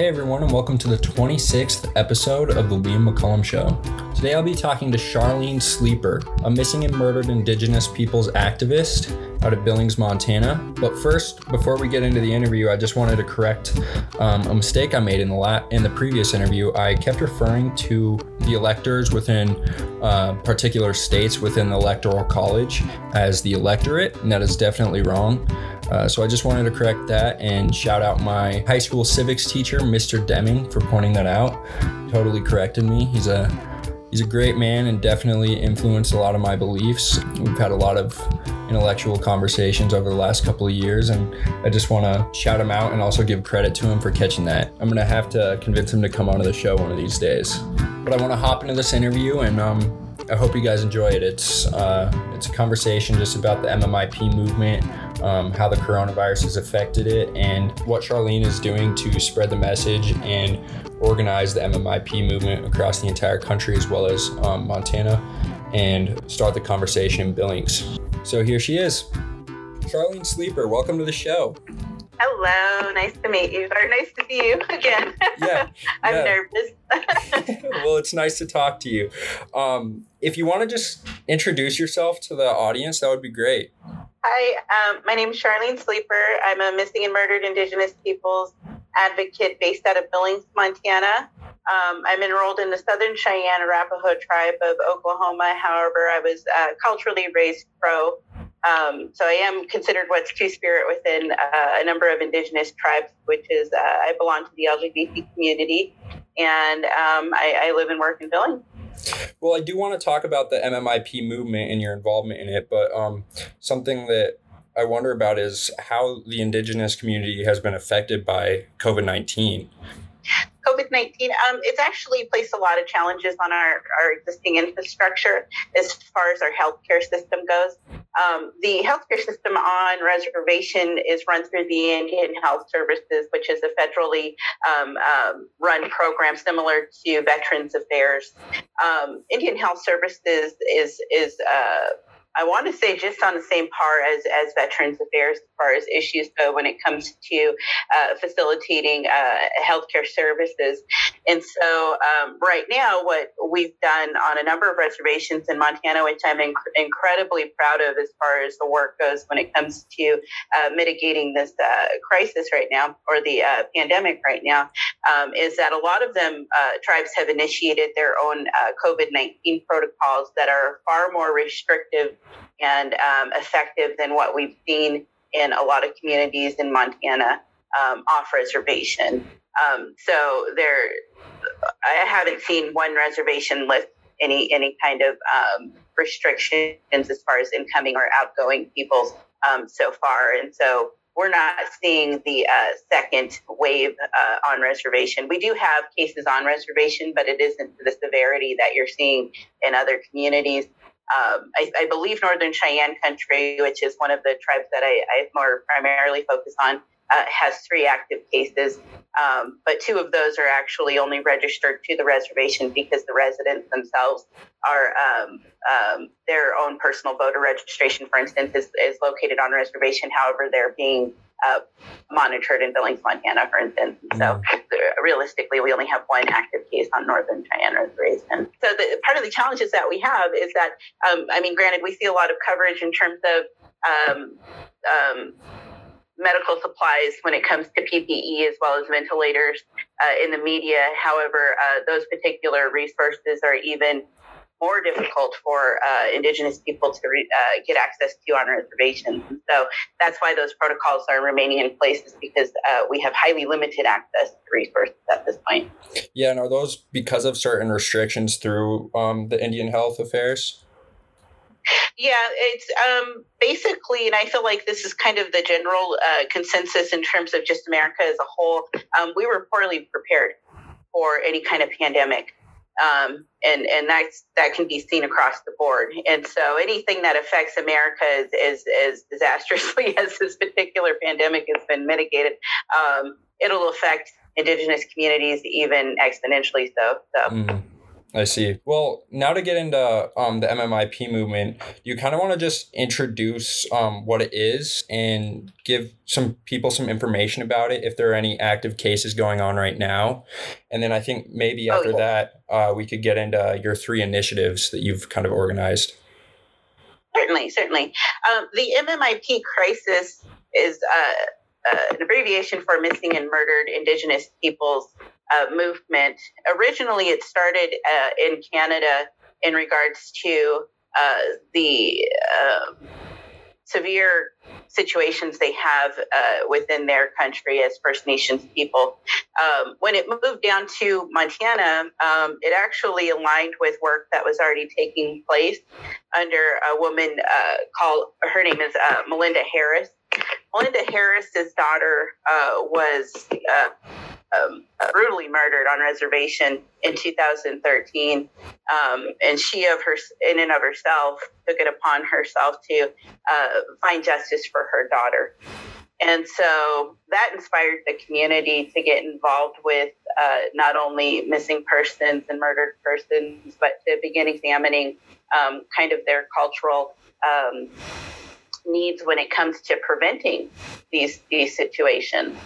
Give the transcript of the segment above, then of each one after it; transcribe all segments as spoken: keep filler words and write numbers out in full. Hey everyone, and welcome to the twenty-sixth episode of the Liam McCollum Show. Today I'll be talking to Charlene Sleeper, a missing and murdered Indigenous peoples activist out of Billings, Montana. But first, before we get into the interview, I just wanted to correct um, a mistake I made in the la- in the previous interview. I kept referring to the electors within uh, particular states within the Electoral College as the electorate, and that is definitely wrong. Uh, so I just wanted to correct that and shout out my high school civics teacher, Mister Deming, for pointing that out. Totally corrected me. He's a he's a great man and definitely influenced a lot of my beliefs. We've had a lot of intellectual conversations over the last couple of years, and I just want to shout him out and also give credit to him for catching that. I'm going to have to convince him to come onto the show one of these days. But I want to hop into this interview, and um, I hope you guys enjoy it. It's, uh, it's a conversation just about the M M I P movement, Um, how the coronavirus has affected it, and what Charlene is doing to spread the message and organize the M M I P movement across the entire country, as well as um, Montana, and start the conversation in Billings. So here she is. Charlene Sleeper, welcome to the show. Hello, nice to meet you, or nice to see you again. Yeah. I'm yeah. nervous. Well, it's nice to talk to you. Um, if you want to just introduce yourself to the audience, that would be great. Hi, um, my name is Charlene Sleeper. I'm a Missing and Murdered Indigenous Peoples advocate based out of Billings, Montana. Um, I'm enrolled in the Southern Cheyenne Arapaho tribe of Oklahoma. However, I was uh, culturally raised Crow. Um, so I am considered what's two-spirit within uh, a number of Indigenous tribes, which is uh, I belong to the L G B T community, and um, I, I live and work in Billings. Well, I do want to talk about the M M I P movement and your involvement in it, but um, something that I wonder about is how the Indigenous community has been affected by COVID nineteen. COVID nineteen, um, it's actually placed a lot of challenges on our, our existing infrastructure as far as our healthcare system goes. Um, the healthcare system on reservation is run through the Indian Health Services, which is a federally um, um, run program similar to Veterans Affairs. Um, Indian Health Services is is uh, I want to say just on the same par as, as Veterans Affairs as far as issues go when it comes to uh, facilitating uh, healthcare services. And so um, right now, what we've done on a number of reservations in Montana, which I'm inc- incredibly proud of as far as the work goes when it comes to uh, mitigating this uh, crisis right now, or the uh, pandemic right now, um, is that a lot of them uh, tribes have initiated their own uh, COVID nineteen protocols that are far more restrictive and um, effective than what we've seen in a lot of communities in Montana um, off reservation. Um, so there, I haven't seen one reservation lift any any kind of um, restrictions as far as incoming or outgoing people um, so far. And so we're not seeing the uh, second wave uh, on reservation. We do have cases on reservation, but it isn't the severity that you're seeing in other communities. Um, I, I believe Northern Cheyenne Country, which is one of the tribes that I, I more primarily focus on, uh, has three active cases, um, but two of those are actually only registered to the reservation because the residents themselves are um, um, their own personal voter registration, for instance, is, is located on reservation. However, they're being uh, monitored in Billings, Montana, for instance. So realistically, we only have one active case on Northern Cheyenne Reservation. So the, part of the challenges that we have is that, um, I mean, granted, we see a lot of coverage in terms of um, um, medical supplies when it comes to P P E as well as ventilators uh, in the media. However, uh, those particular resources are even more difficult for uh, Indigenous people to re- uh, get access to on reservations. So that's why those protocols are remaining in place, is because uh, we have highly limited access to resources at this point. Yeah, and are those because of certain restrictions through um, the Indian Health Affairs? Yeah, it's um, basically, and I feel like this is kind of the general uh, consensus in terms of just America as a whole. Um, we were poorly prepared for any kind of pandemic. Um, and, and that's, that can be seen across the board. And so anything that affects America is, is, is disastrously as this particular pandemic has been mitigated. Um, it'll affect Indigenous communities even exponentially so. So. Mm. I see. Well, now to get into um, the M M I P movement, you kind of want to just introduce um, what it is and give some people some information about it if there are any active cases going on right now. And then I think maybe after oh, yeah. that, uh, we could get into your three initiatives that you've kind of organized. Certainly, certainly. Um, the M M I P crisis is uh, uh, an abbreviation for Missing and Murdered Indigenous Peoples Uh, movement. Originally, it started uh, in Canada in regards to uh, the uh, severe situations they have uh, within their country as First Nations people. Um, when it moved down to Montana, um, it actually aligned with work that was already taking place under a woman uh, called, her name is uh, Melinda Harris. Melinda Harris's daughter uh, was uh, Um, brutally murdered on reservation in two thousand thirteen, um, and she of her in and of herself took it upon herself to uh, find justice for her daughter. And so that inspired the community to get involved with uh, not only missing persons and murdered persons, but to begin examining um, kind of their cultural um needs when it comes to preventing these these situations.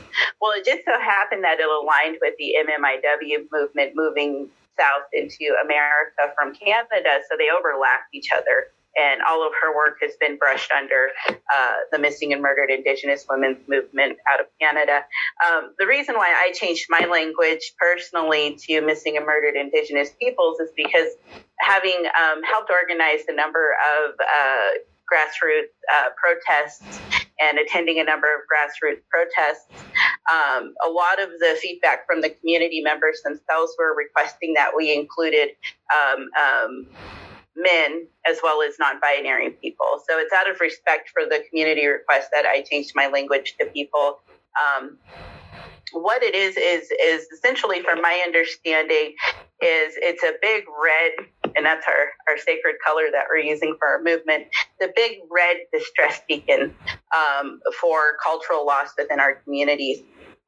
Well, it just so happened that it aligned with the M M I W movement moving south into America from Canada, so they overlapped each other, and all of her work has been brushed under uh, the Missing and Murdered Indigenous Women's Movement out of Canada. Um, the reason why I changed my language personally to Missing and Murdered Indigenous Peoples is because having um, helped organize a number of uh, grassroots uh, protests and attending a number of grassroots protests. Um, a lot of the feedback from the community members themselves were requesting that we included um, um, men as well as non-binary people. So it's out of respect for the community request that I changed my language to people. Um, what it is, is, is essentially from my understanding is it's a big red, and that's our, our sacred color that we're using for our movement, the big red distress beacon um, for cultural loss within our communities.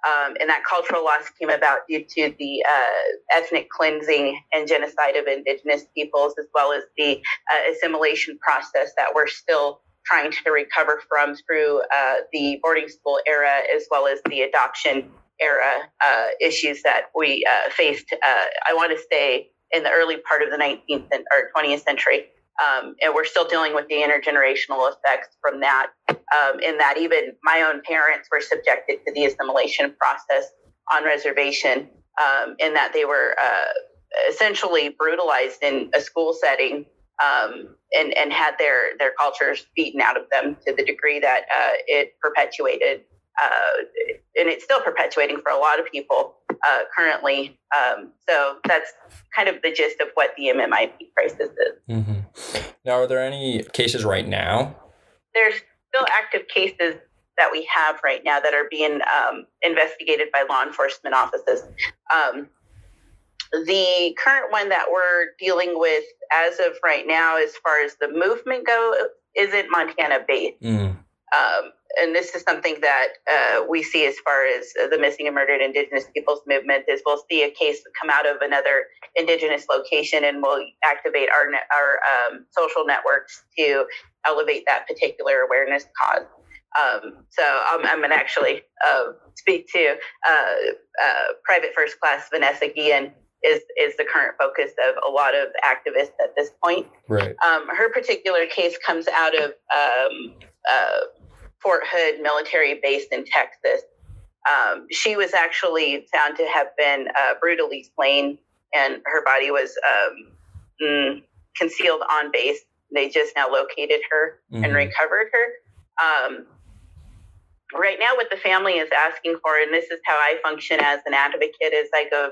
Um, and that cultural loss came about due to the uh, ethnic cleansing and genocide of Indigenous peoples, as well as the uh, assimilation process that we're still trying to recover from through uh, the boarding school era, as well as the adoption era uh, issues that we uh, faced, uh, I want to say, in the early part of the nineteenth and, or twentieth century. Um, and we're still dealing with the intergenerational effects from that, um, in that even my own parents were subjected to the assimilation process on reservation, um, in that they were uh, essentially brutalized in a school setting, um, and, and had their, their cultures beaten out of them to the degree that uh, it perpetuated. Uh, and it's still perpetuating for a lot of people uh, currently. Um, so that's kind of the gist of what the M M I P crisis is. Mm-hmm. Now, are there any cases right now? There's still active cases that we have right now that are being um, investigated by law enforcement offices. Um, the current one that we're dealing with as of right now, as far as the movement goes, isn't Montana-based. Mm. Um, and this is something that uh, we see as far as the Missing and Murdered Indigenous Peoples movement is we'll see a case come out of another Indigenous location, and we'll activate our ne- our um, social networks to elevate that particular awareness cause. Um, so I'm, I'm going to actually uh, speak to uh, uh, Private First Class Vanessa Guillen. Is, is the current focus of a lot of activists at this point. Right. Um, her particular case comes out of um, uh, Fort Hood military base in Texas. Um, she was actually found to have been uh, brutally slain, and her body was um, concealed on base. They just now located her mm-hmm. and recovered her. Um, right now what the family is asking for, and this is how I function as an advocate, is I go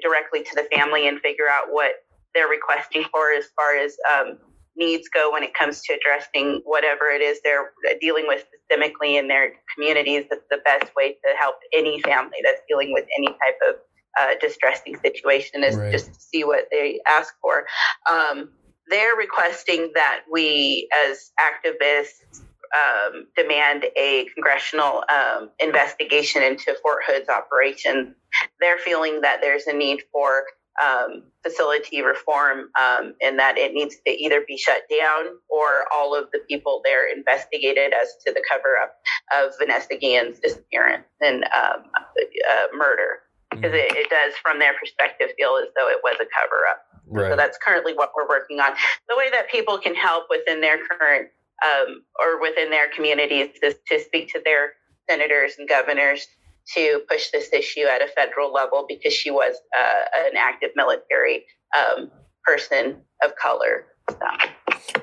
directly to the family and figure out what they're requesting for as far as um, needs go when it comes to addressing whatever it is they're dealing with systemically in their communities. That's the best way to help any family that's dealing with any type of uh, distressing situation is right. just to see what they ask for. Um, they're requesting that we as activists um, demand a congressional um, investigation into Fort Hood's operations. They're feeling that there's a need for um, facility reform, um, and that it needs to either be shut down or all of the people there investigated as to the cover up of Vanessa Guillen's disappearance and um, uh, murder. Because it, it does, from their perspective, feel as though it was a cover-up. Right. So that's currently what we're working on. The way that people can help within their current um, or within their communities is to speak to their senators and governors to push this issue at a federal level, because she was uh, an active military um, person of color. So.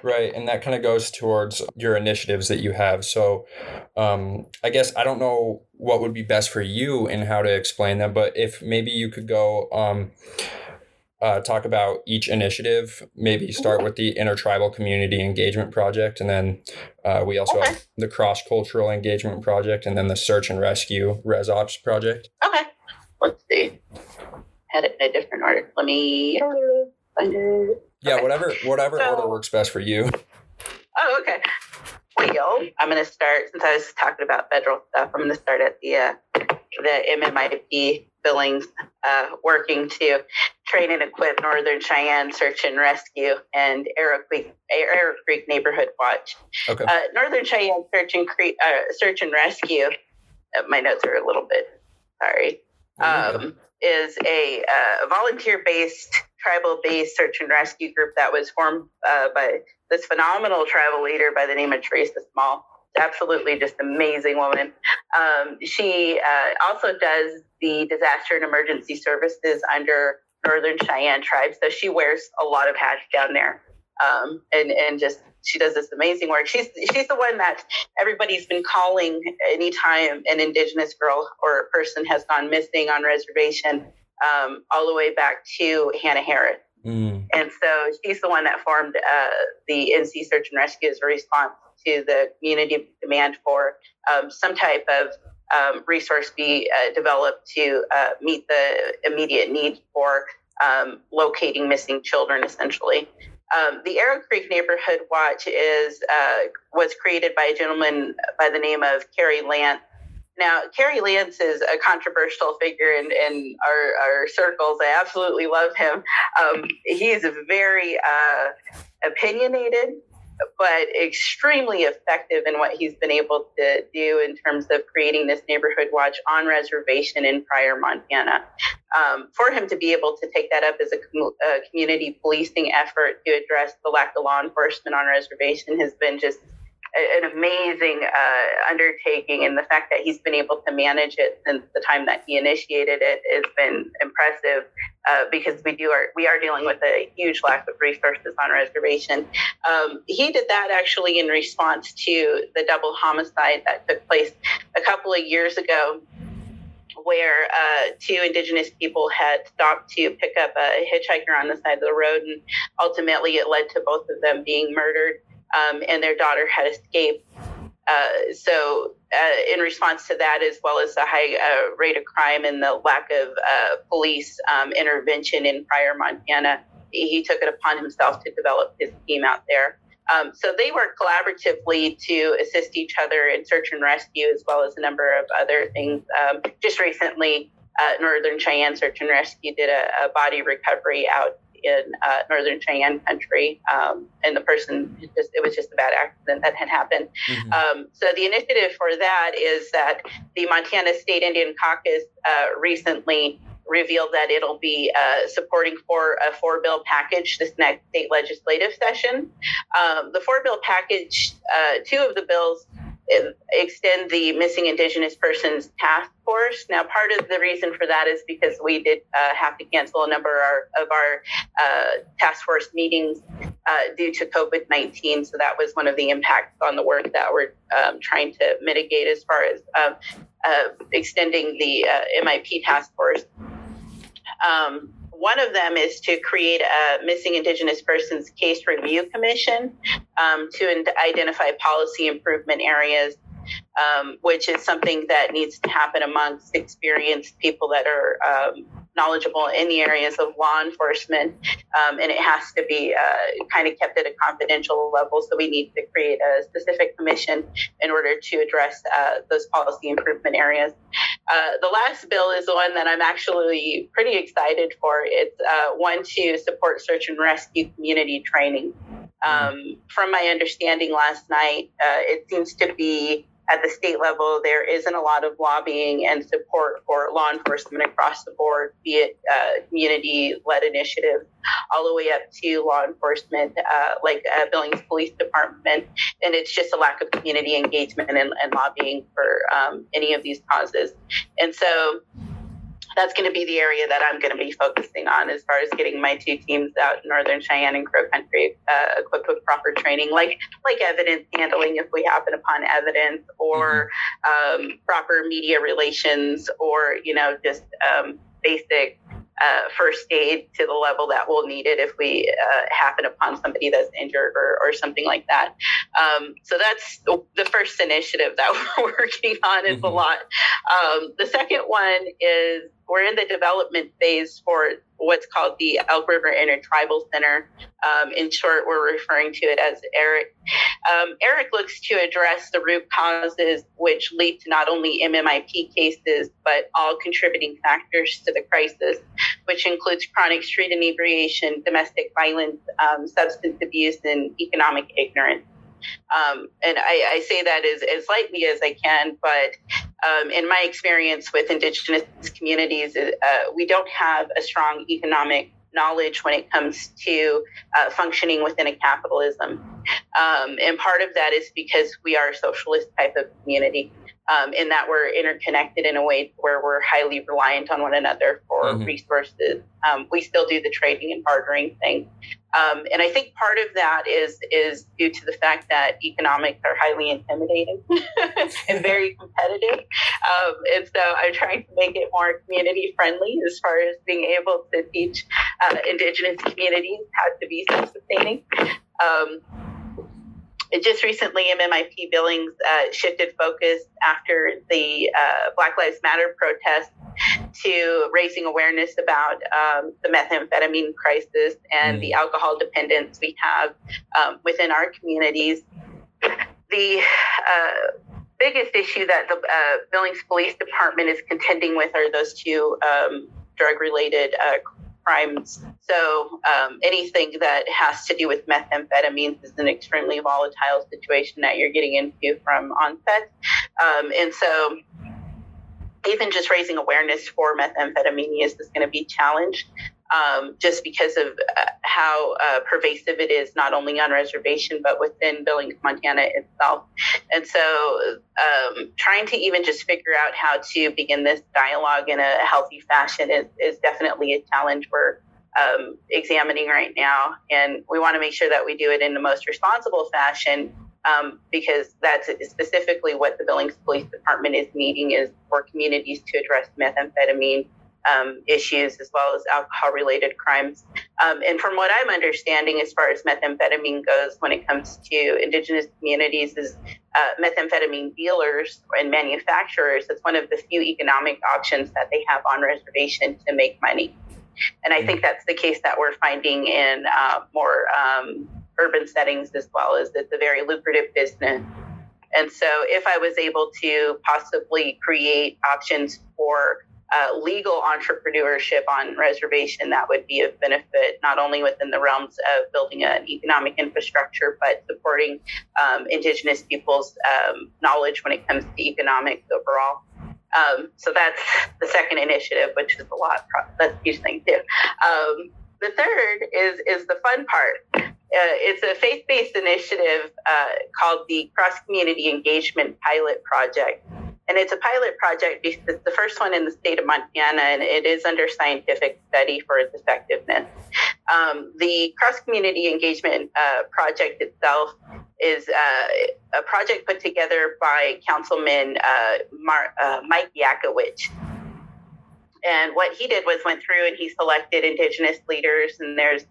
Right. And that kind of goes towards your initiatives that you have. So um, I guess I don't know what would be best for you and how to explain them, but if maybe you could go um, uh, talk about each initiative, maybe start with the Intertribal Community Engagement Project. And then uh, we also okay. have the Cross-Cultural Engagement Project, and then the Search and Rescue ResOps Project. Okay. Let's see. Had it in a different order. Let me find it. Yeah, okay. whatever whatever so, order works best for you. Oh, okay. Well, I'm going to start, since I was talking about federal stuff, I'm going to start at the uh, the M M I P Billings, uh, working to train and equip Northern Cheyenne Search and Rescue and Arrow Creek, Arrow Creek Neighborhood Watch. Okay. Uh, Northern Cheyenne Search and, Cre- uh, Search and Rescue, uh, my notes are a little bit, sorry, um, yeah. is a uh, volunteer-based tribal-based search and rescue group that was formed uh, by this phenomenal tribal leader by the name of Teresa Small. Absolutely just amazing woman. Um, she uh, also does the disaster and emergency services under Northern Cheyenne tribes, so she wears a lot of hats down there. Um, and, and just, she does this amazing work. She's, she's the one that everybody's been calling anytime an indigenous girl or person has gone missing on reservation, Um, all the way back to Hannah Harris. Mm. And so she's the one that formed uh, the N C Search and Rescue as a response to the community demand for um, some type of um, resource be uh, developed to uh, meet the immediate need for um, locating missing children, essentially. Um, the Arrow Creek Neighborhood Watch is uh, was created by a gentleman by the name of Carrie Lance. Now, Carrie Lance is a controversial figure in, in our, our circles. I absolutely love him. Um, he's very uh, opinionated, but extremely effective in what he's been able to do in terms of creating this neighborhood watch on reservation in Pryor, Montana. Um, for him to be able to take that up as a, com- a community policing effort to address the lack of law enforcement on reservation has been just an amazing uh, undertaking, and the fact that he's been able to manage it since the time that he initiated it has been impressive. Uh, because we do are we are dealing with a huge lack of resources on reservation. Um, he did that actually in response to the double homicide that took place a couple of years ago, where uh, two indigenous people had stopped to pick up a hitchhiker on the side of the road, and ultimately it led to both of them being murdered. Um, and their daughter had escaped. Uh, so uh, in response to that, as well as the high uh, rate of crime and the lack of uh, police um, intervention in Pryor, Montana, he took it upon himself to develop his team out there. Um, so they work collaboratively to assist each other in search and rescue, as well as a number of other things. Um, just recently, uh, Northern Cheyenne Search and Rescue did a, a body recovery out in uh, Northern Cheyenne country, um, and the person, just, it was just a bad accident that had happened. Mm-hmm. Um, so the initiative for that is that the Montana State Indian Caucus uh, recently revealed that it'll be uh, supporting for a four-bill package this next state legislative session. Um, the four-bill package, uh, two of the bills extend the Missing Indigenous Persons Task Force. Now, part of the reason for that is because we did uh, have to cancel a number of our, of our uh, task force meetings uh, due to COVID nineteen. So that was one of the impacts on the work that we're um, trying to mitigate as far as um, uh, extending the uh, M I P task force. Um, One of them is to create a Missing Indigenous Persons Case Review Commission um, to in- identify policy improvement areas, um, which is something that needs to happen amongst experienced people that are um, knowledgeable in the areas of law enforcement. Um, and it has to be uh, kind of kept at a confidential level. So we need to create a specific commission in order to address uh, those policy improvement areas. Uh, the last bill is the one that I'm actually pretty excited for. It's uh, one to support search and rescue community training. Um, from my understanding last night, uh, it seems to be at the state level, there isn't a lot of lobbying and support for law enforcement across the board, be it uh, community-led initiatives, all the way up to law enforcement, uh, like uh, Billings Police Department. And it's just a lack of community engagement and, and lobbying for um, any of these causes. And so that's going to be the area that I'm going to be focusing on as far as getting my two teams out in Northern Cheyenne and Crow Country uh, equipped with proper training, like like evidence handling if we happen upon evidence, or mm-hmm. um, proper media relations, or, you know, just um, basic uh, first aid to the level that we'll need it if we uh, happen upon somebody that's injured or, or something like that. Um, so that's the first initiative that we're working on. It's mm-hmm. a lot. Um, the second one is we're in the development phase for what's called the Elk River Intertribal Center. Um, in short, we're referring to it as ERIC. Um, ERIC looks to address the root causes which lead to not only M M I P cases, but all contributing factors to the crisis, which includes chronic street inebriation, domestic violence, um, substance abuse, and economic ignorance. Um, and I, I say that as, as lightly as I can, but um, in my experience with Indigenous communities, uh, we don't have a strong economic knowledge when it comes to uh, functioning within a capitalism. Um, and part of that is because we are a socialist type of community, um, in that we're interconnected in a way where we're highly reliant on one another for mm-hmm. resources. Um, we still do the trading and bartering thing. Um, and I think part of that is is due to the fact that economics are highly intimidating and very competitive. Um, and so I'm trying to make it more community friendly as far as being able to teach uh, Indigenous communities how to be self-sustaining. Um, Just recently, M M I P Billings uh, shifted focus after the uh, Black Lives Matter protests to raising awareness about um, the methamphetamine crisis and mm. the alcohol dependence we have um, within our communities. The uh, biggest issue that the uh, Billings Police Department is contending with are those two um, drug-related uh crimes. So um, anything that has to do with methamphetamines is an extremely volatile situation that you're getting into from onset. Um, and so even just raising awareness for methamphetamine use is going to be challenged um, just because of uh, how uh, pervasive it is, not only on reservation, but within Billings, Montana itself. And so um, trying to even just figure out how to begin this dialogue in a healthy fashion is, is definitely a challenge we're um, examining right now. And we want to make sure that we do it in the most responsible fashion, Um, because that's specifically what the Billings Police Department is needing, is for communities to address methamphetamine um, issues as well as alcohol-related crimes. Um, and from what I'm understanding as far as methamphetamine goes when it comes to Indigenous communities is uh, methamphetamine dealers and manufacturers, it's one of the few economic options that they have on reservation to make money. And I think that's the case that we're finding in uh, more um urban settings as well, as it's a very lucrative business. And so if I was able to possibly create options for uh, legal entrepreneurship on reservation, that would be of benefit, not only within the realms of building an economic infrastructure, but supporting um, Indigenous people's um, knowledge when it comes to economics overall. Um, so that's the second initiative, which is a lot. That's a huge thing too. Um, the third is is the fun part. Uh, it's a faith-based initiative uh, called the Cross-Community Engagement Pilot Project. And it's a pilot project because it's the first one in the state of Montana, and it is under scientific study for its effectiveness. Um, the Cross-Community Engagement uh, Project itself is uh, a project put together by Councilman uh, Mar- uh, Mark Yakowicz. And what he did was went through and he selected Indigenous leaders, and there's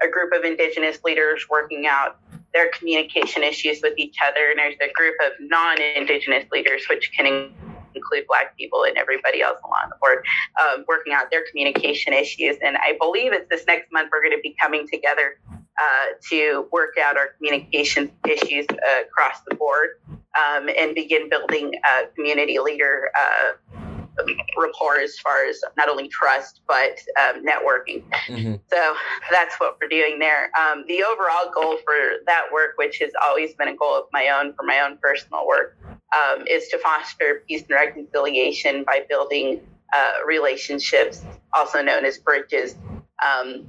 a group of Indigenous leaders working out their communication issues with each other. And there's a group of non-Indigenous leaders, which can include Black people and everybody else along the board, um, working out their communication issues. And I believe it's this next month we're going to be coming together uh, to work out our communication issues uh, across the board um, and begin building a community leader uh, um, rapport as far as not only trust, but um, networking. Mm-hmm. So that's what we're doing there. Um, the overall goal for that work, which has always been a goal of my own for my own personal work, um, is to foster peace and reconciliation by building uh, relationships, also known as bridges. Um,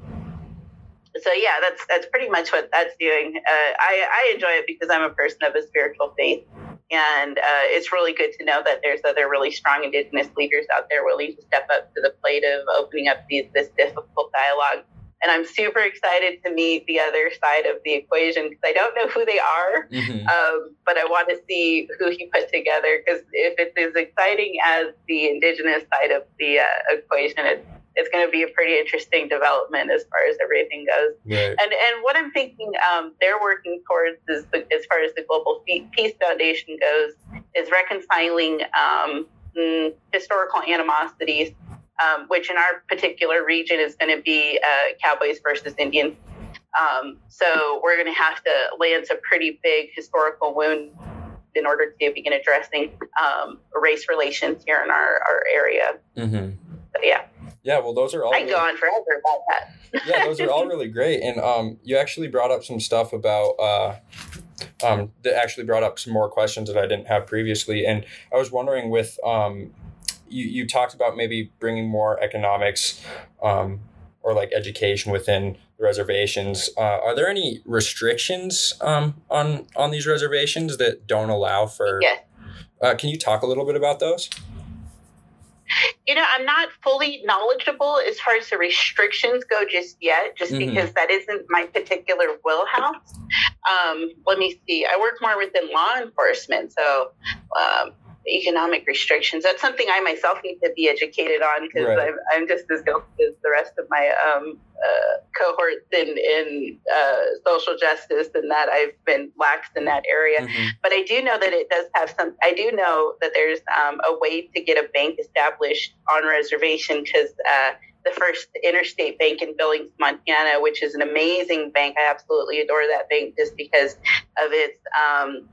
So yeah, that's that's pretty much what that's doing. Uh, I, I enjoy it because I'm a person of a spiritual faith, and uh, it's really good to know that there's other really strong Indigenous leaders out there willing to step up to the plate of opening up these this difficult dialogue. And I'm super excited to meet the other side of the equation because I don't know who they are, mm-hmm. um, but I want to see who he put together. Because if it's as exciting as the Indigenous side of the uh, equation, it's It's going to be a pretty interesting development as far as everything goes. Right. And and what I'm thinking um, they're working towards is, as far as the Global Peace Foundation goes, is reconciling um, historical animosities, um, which in our particular region is going to be uh, Cowboys versus Indians. Um, so we're going to have to lance a pretty big historical wound in order to begin addressing um, race relations here in our, our area. Mm-hmm. So, yeah. Yeah, well, those are all. I really, go on forever about that. Yeah, those are all really great, and um, you actually brought up some stuff about, uh, um, that actually brought up some more questions that I didn't have previously, and I was wondering with, um, you you talked about maybe bringing more economics, um, or like education within the reservations. Uh, are there any restrictions, um, on on these reservations that don't allow for? Yes. Uh, can you talk a little bit about those? You know, I'm not fully knowledgeable as far as the restrictions go just yet, just mm-hmm. because that isn't my particular wheelhouse. Um, let me see. I work more within law enforcement, so um, economic restrictions. That's something I myself need to be educated on because right. I'm, I'm just as guilty as the rest of my um, uh, cohorts in, in uh, social justice, and that I've been lax in that area. Mm-hmm. But I do know that it does have some, I do know that there's um, a way to get a bank established on reservation because uh, the First Interstate Bank in Billings, Montana, which is an amazing bank. I absolutely adore that bank just because of its um,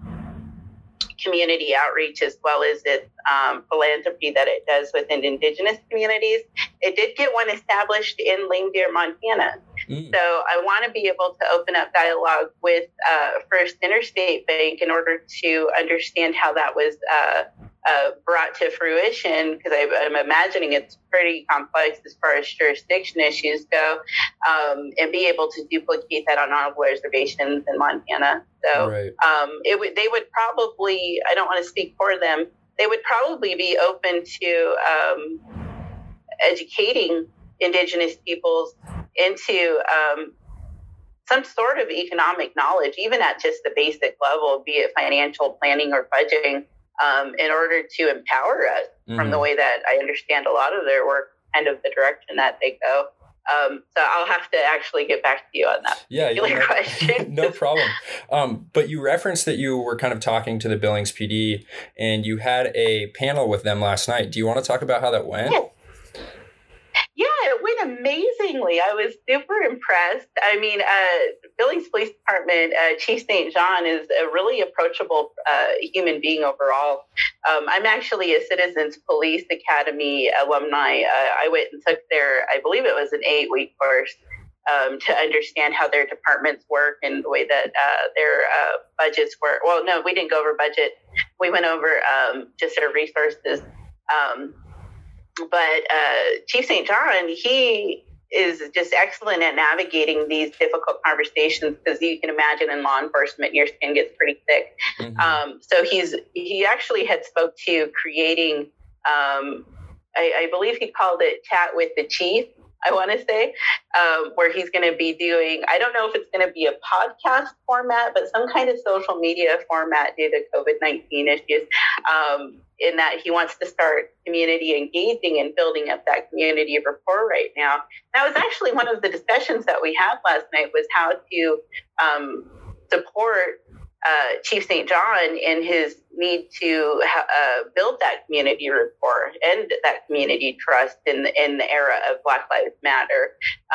community outreach as well as its um, philanthropy that it does within Indigenous communities. It did get one established in Lame Deer, Montana. Mm. So I want to be able to open up dialogue with uh, First Interstate Bank in order to understand how that was uh, uh, brought to fruition, because I'm imagining it's pretty complex as far as jurisdiction issues go, um, and be able to duplicate that on our reservations in Montana. So right. um, it w- they would probably, I don't want to speak for them, they would probably be open to um, educating Indigenous peoples into um, some sort of economic knowledge, even at just the basic level, be it financial planning or budgeting, um, in order to empower us mm-hmm. from the way that I understand a lot of their work, kind of the direction that they go. Um, so I'll have to actually get back to you on that yeah, particular no, question. No problem. Um, but you referenced that you were kind of talking to the Billings P D and you had a panel with them last night. Do you want to talk about how that went? Yes. Yeah, it went amazingly. I was super impressed. I mean, uh, Billings Police Department, uh, Chief Saint John is a really approachable uh, human being overall. Um, I'm actually a Citizens Police Academy alumni. Uh, I went and took their, I believe it was an eight-week course um, to understand how their departments work and the way that uh, their uh, budgets work. Well, no, we didn't go over budget. We went over um, just their resources. Um But uh, Chief Saint John, he is just excellent at navigating these difficult conversations because you can imagine in law enforcement, your skin gets pretty thick. Mm-hmm. Um, so he's he actually had spoke to creating, um, I, I believe he called it Chat with the Chief, I want to say, um, where he's going to be doing, I don't know if it's going to be a podcast format, but some kind of social media format due to COVID nineteen issues. Um, in that he wants to start community engaging and building up that community rapport right now. And that was actually one of the discussions that we had last night was how to um, support uh, Chief Saint John in his need to uh, build that community rapport and that community trust in the, in the era of Black Lives Matter.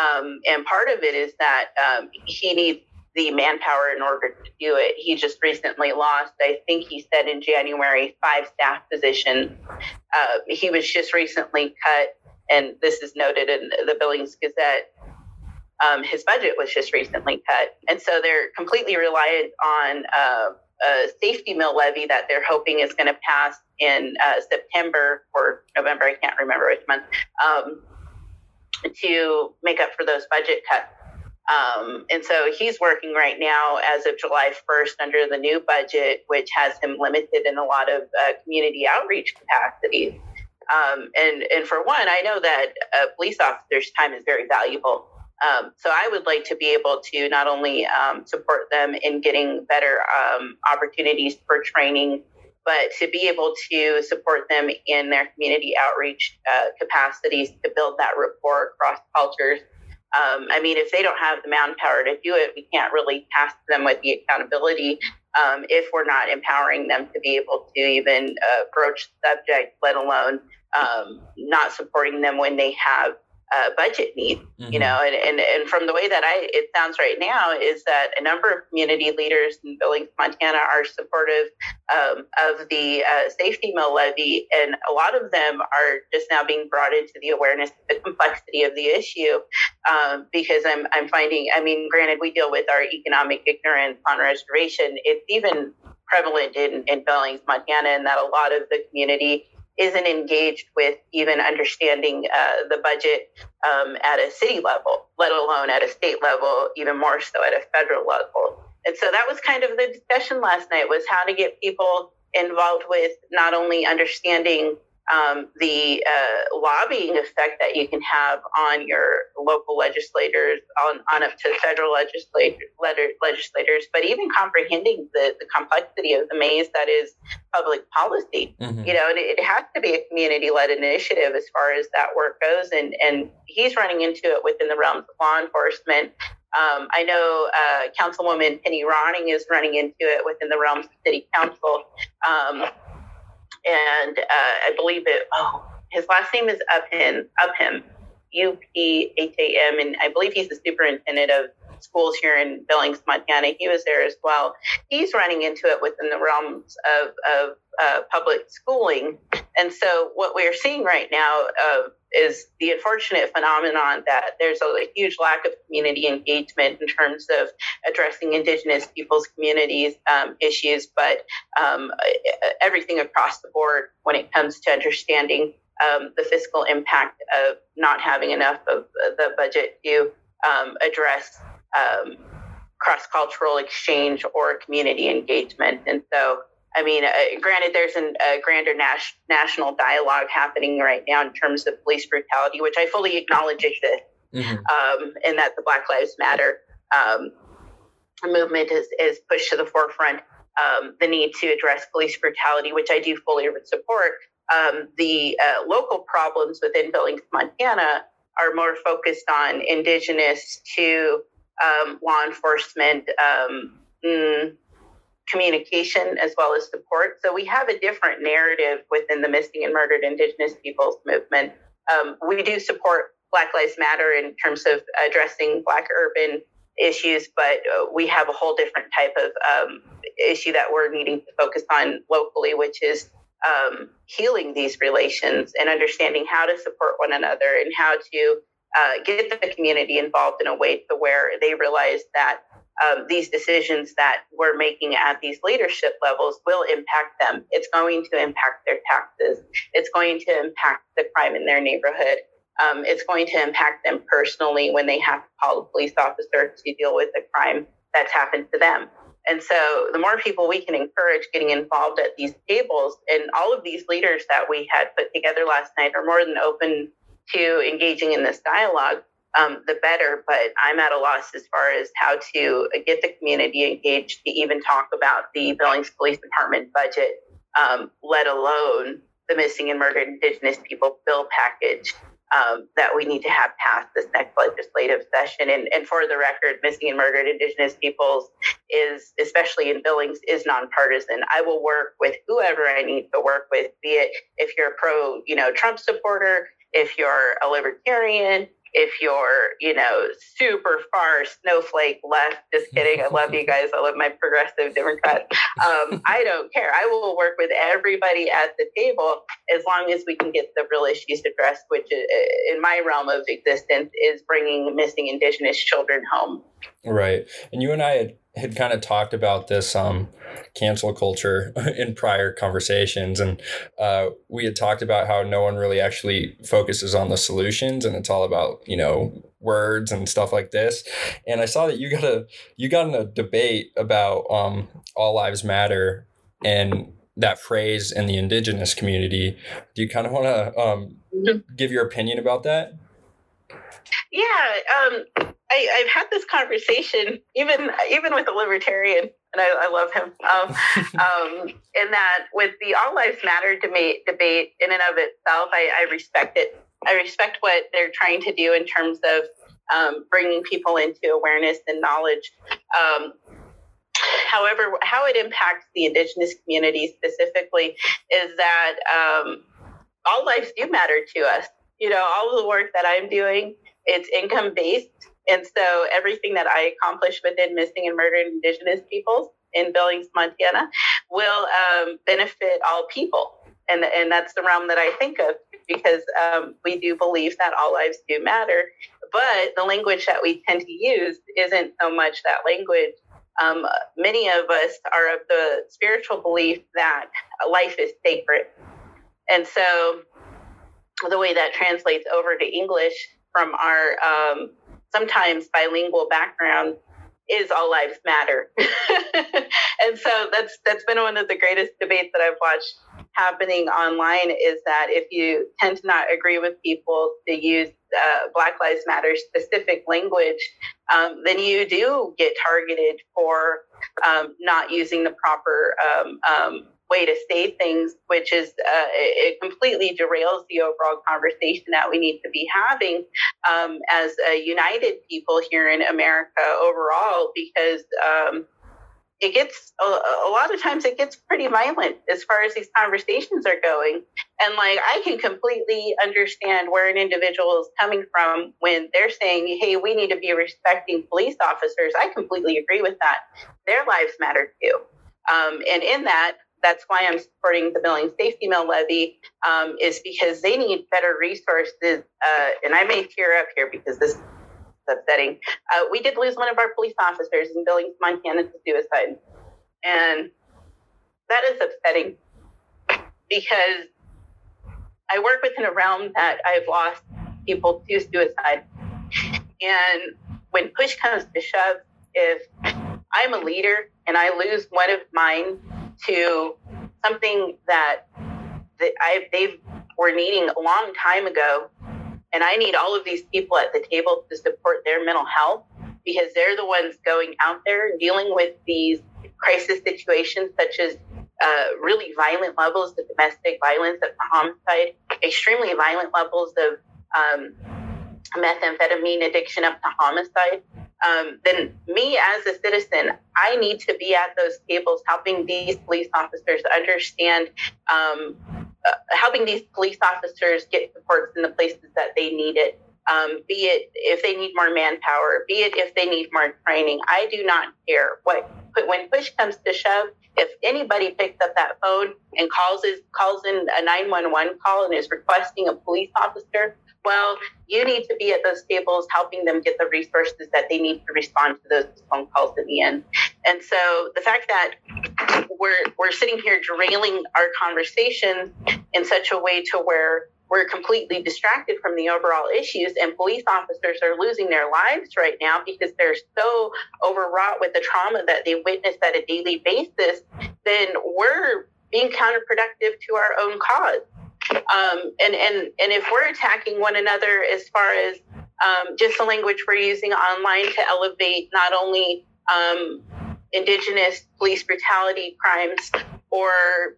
Um, and part of it is that um, he needs the manpower in order to do it. He just recently lost, I think he said in January, five staff positions. Uh, he was just recently cut, and this is noted in the Billings Gazette. Um, his budget was just recently cut. And so they're completely reliant on uh, a safety mill levy that they're hoping is going to pass in uh, September or November, I can't remember which month, um, to make up for those budget cuts. Um, and so he's working right now as of July first under the new budget, which has him limited in a lot of uh, community outreach capacities. Um, and, and for one, I know that a police officer's time is very valuable. Um, so I would like to be able to not only um, support them in getting better um, opportunities for training, but to be able to support them in their community outreach uh, capacities to build that rapport across cultures. Um, I mean, if they don't have the manpower to do it, we can't really task them with the accountability um, if we're not empowering them to be able to even uh, broach the subject, let alone um, not supporting them when they have uh, budget needs, mm-hmm. you know, and, and, and from the way that I it sounds right now is that a number of community leaders in Billings, Montana are supportive um, of the uh, safety mill levy, and a lot of them are just now being brought into the awareness of the complexity of the issue, um, because I'm I'm finding, I mean, granted, we deal with our economic ignorance on reservation. It's even prevalent in, in Billings, Montana, and that a lot of the community isn't engaged with even understanding uh, the budget um, at a city level, let alone at a state level, even more so at a federal level. And so that was kind of the discussion last night, was how to get people involved with not only understanding um, the uh, lobbying effect that you can have on your local legislators, on, on up to federal legislator, legislators, but even comprehending the, the complexity of the maze that is public policy. Mm-hmm. You know, and it, it has to be a community-led initiative as far as that work goes, and, and he's running into it within the realms of law enforcement. Um, I know uh, Councilwoman Penny Ronning is running into it within the realms of city council. Um, And uh, I believe it, oh, his last name is Upham, Upham, U P H A M, and I believe he's the superintendent of schools here in Billings, Montana. He was there as well. He's running into it within the realms of, of uh, public schooling. And so what we're seeing right now uh, is the unfortunate phenomenon that there's a, a huge lack of community engagement in terms of addressing Indigenous peoples' communities um, issues, but um, everything across the board when it comes to understanding um, the fiscal impact of not having enough of the budget to um, address um, cross-cultural exchange or community engagement. And so I mean, uh, granted, there's an, a grander nas- national dialogue happening right now in terms of police brutality, which I fully acknowledge exists, mm-hmm. um, and that the Black Lives Matter um, movement is, is pushed to the forefront. Um, the need to address police brutality, which I do fully support. Um, the uh, local problems within Billings, Montana, are more focused on Indigenous to um, law enforcement Um, mm, communication as well as support. So we have a different narrative within the Missing and Murdered Indigenous Peoples movement. Um, we do support Black Lives Matter in terms of addressing Black urban issues, but uh, we have a whole different type of um, issue that we're needing to focus on locally, which is um, healing these relations and understanding how to support one another and how to uh, get the community involved in a way to where they realize that Um, these decisions that we're making at these leadership levels will impact them. It's going to impact their taxes. It's going to impact the crime in their neighborhood. Um, it's going to impact them personally when they have to call a police officer to deal with the crime that's happened to them. And so the more people we can encourage getting involved at these tables, and all of these leaders that we had put together last night are more than open to engaging in this dialogue, Um, the better, but I'm at a loss as far as how to get the community engaged to even talk about the Billings Police Department budget, um, let alone the Missing and Murdered Indigenous People bill package um, that we need to have passed this next legislative session. And, and for the record, Missing and Murdered Indigenous Peoples is, especially in Billings, is nonpartisan. I will work with whoever I need to work with, be it if you're a pro, you know, Trump supporter, if you're a libertarian, if you're, you know, super far snowflake left, just kidding. I love you guys. I love my progressive Democrat. Um, I don't care. I will work with everybody at the table as long as we can get the real issues addressed, which in my realm of existence is bringing missing Indigenous children home. Right. And you and I had, had kind of talked about this um, cancel culture in prior conversations. And uh, we had talked about how no one really actually focuses on the solutions, and it's all about, you know, words and stuff like this. And I saw that you got a, you got in a debate about um, all lives matter and that phrase in the Indigenous community. Do you kind of want to um, give your opinion about that? Yeah, um, I, I've had this conversation even even with a libertarian, and I, I love him. Um, um, in that, with the All Lives Matter debate, debate in and of itself, I, I respect it. I respect what they're trying to do in terms of um, bringing people into awareness and knowledge. Um, however, how it impacts the Indigenous community specifically is that um, all lives do matter to us. You know, all of the work that I'm doing, it's income based. And so everything that I accomplish within Missing and Murdered Indigenous Peoples in Billings, Montana, will um, benefit all people. And, and that's the realm that I think of, because um, we do believe that all lives do matter. But the language that we tend to use isn't so much that language. Um, many of us are of the spiritual belief that life is sacred. And so the way that translates over to English from our um, sometimes bilingual background is all lives matter. And so that's that's been one of the greatest debates that I've watched happening online, is that if you tend to not agree with people to use uh, Black Lives Matter specific language, um, then you do get targeted for um, not using the proper um, um way to say things, which is uh, it completely derails the overall conversation that we need to be having um, as a united people here in America overall, because um, it gets a, a lot of times it gets pretty violent as far as these conversations are going. And like, I can completely understand where an individual is coming from when they're saying, hey, we need to be respecting police officers. I completely agree with that. Their lives matter too. Um, and in that, that's why I'm supporting the Billings Safety Mill Levy, um, is because they need better resources. Uh, and I may tear up here because this is upsetting. Uh, we did lose one of our police officers in Billings, Montana, to suicide. And that is upsetting, because I work within a realm that I've lost people to suicide. And when push comes to shove, if I'm a leader and I lose one of mine to something that that I they were needing a long time ago, and I need all of these people at the table to support their mental health, because they're the ones going out there dealing with these crisis situations, such as uh, really violent levels of domestic violence, of homicide, extremely violent levels of um, methamphetamine addiction, up to homicide. Um, then me as a citizen, I need to be at those tables helping these police officers understand, um, uh, helping these police officers get supports in the places that they need it, um, be it if they need more manpower, be it if they need more training. I do not care. What, when push comes to shove, if anybody picks up that phone and calls, is, calls in a nine one one call and is requesting a police officer, well, you need to be at those tables helping them get the resources that they need to respond to those phone calls in the end. And so the fact that we're we're sitting here derailing our conversations in such a way to where we're completely distracted from the overall issues, and police officers are losing their lives right now because they're so overwrought with the trauma that they witness at a daily basis, then we're being counterproductive to our own cause. Um, and, and, and if we're attacking one another as far as um, just the language we're using online to elevate not only um, Indigenous police brutality crimes or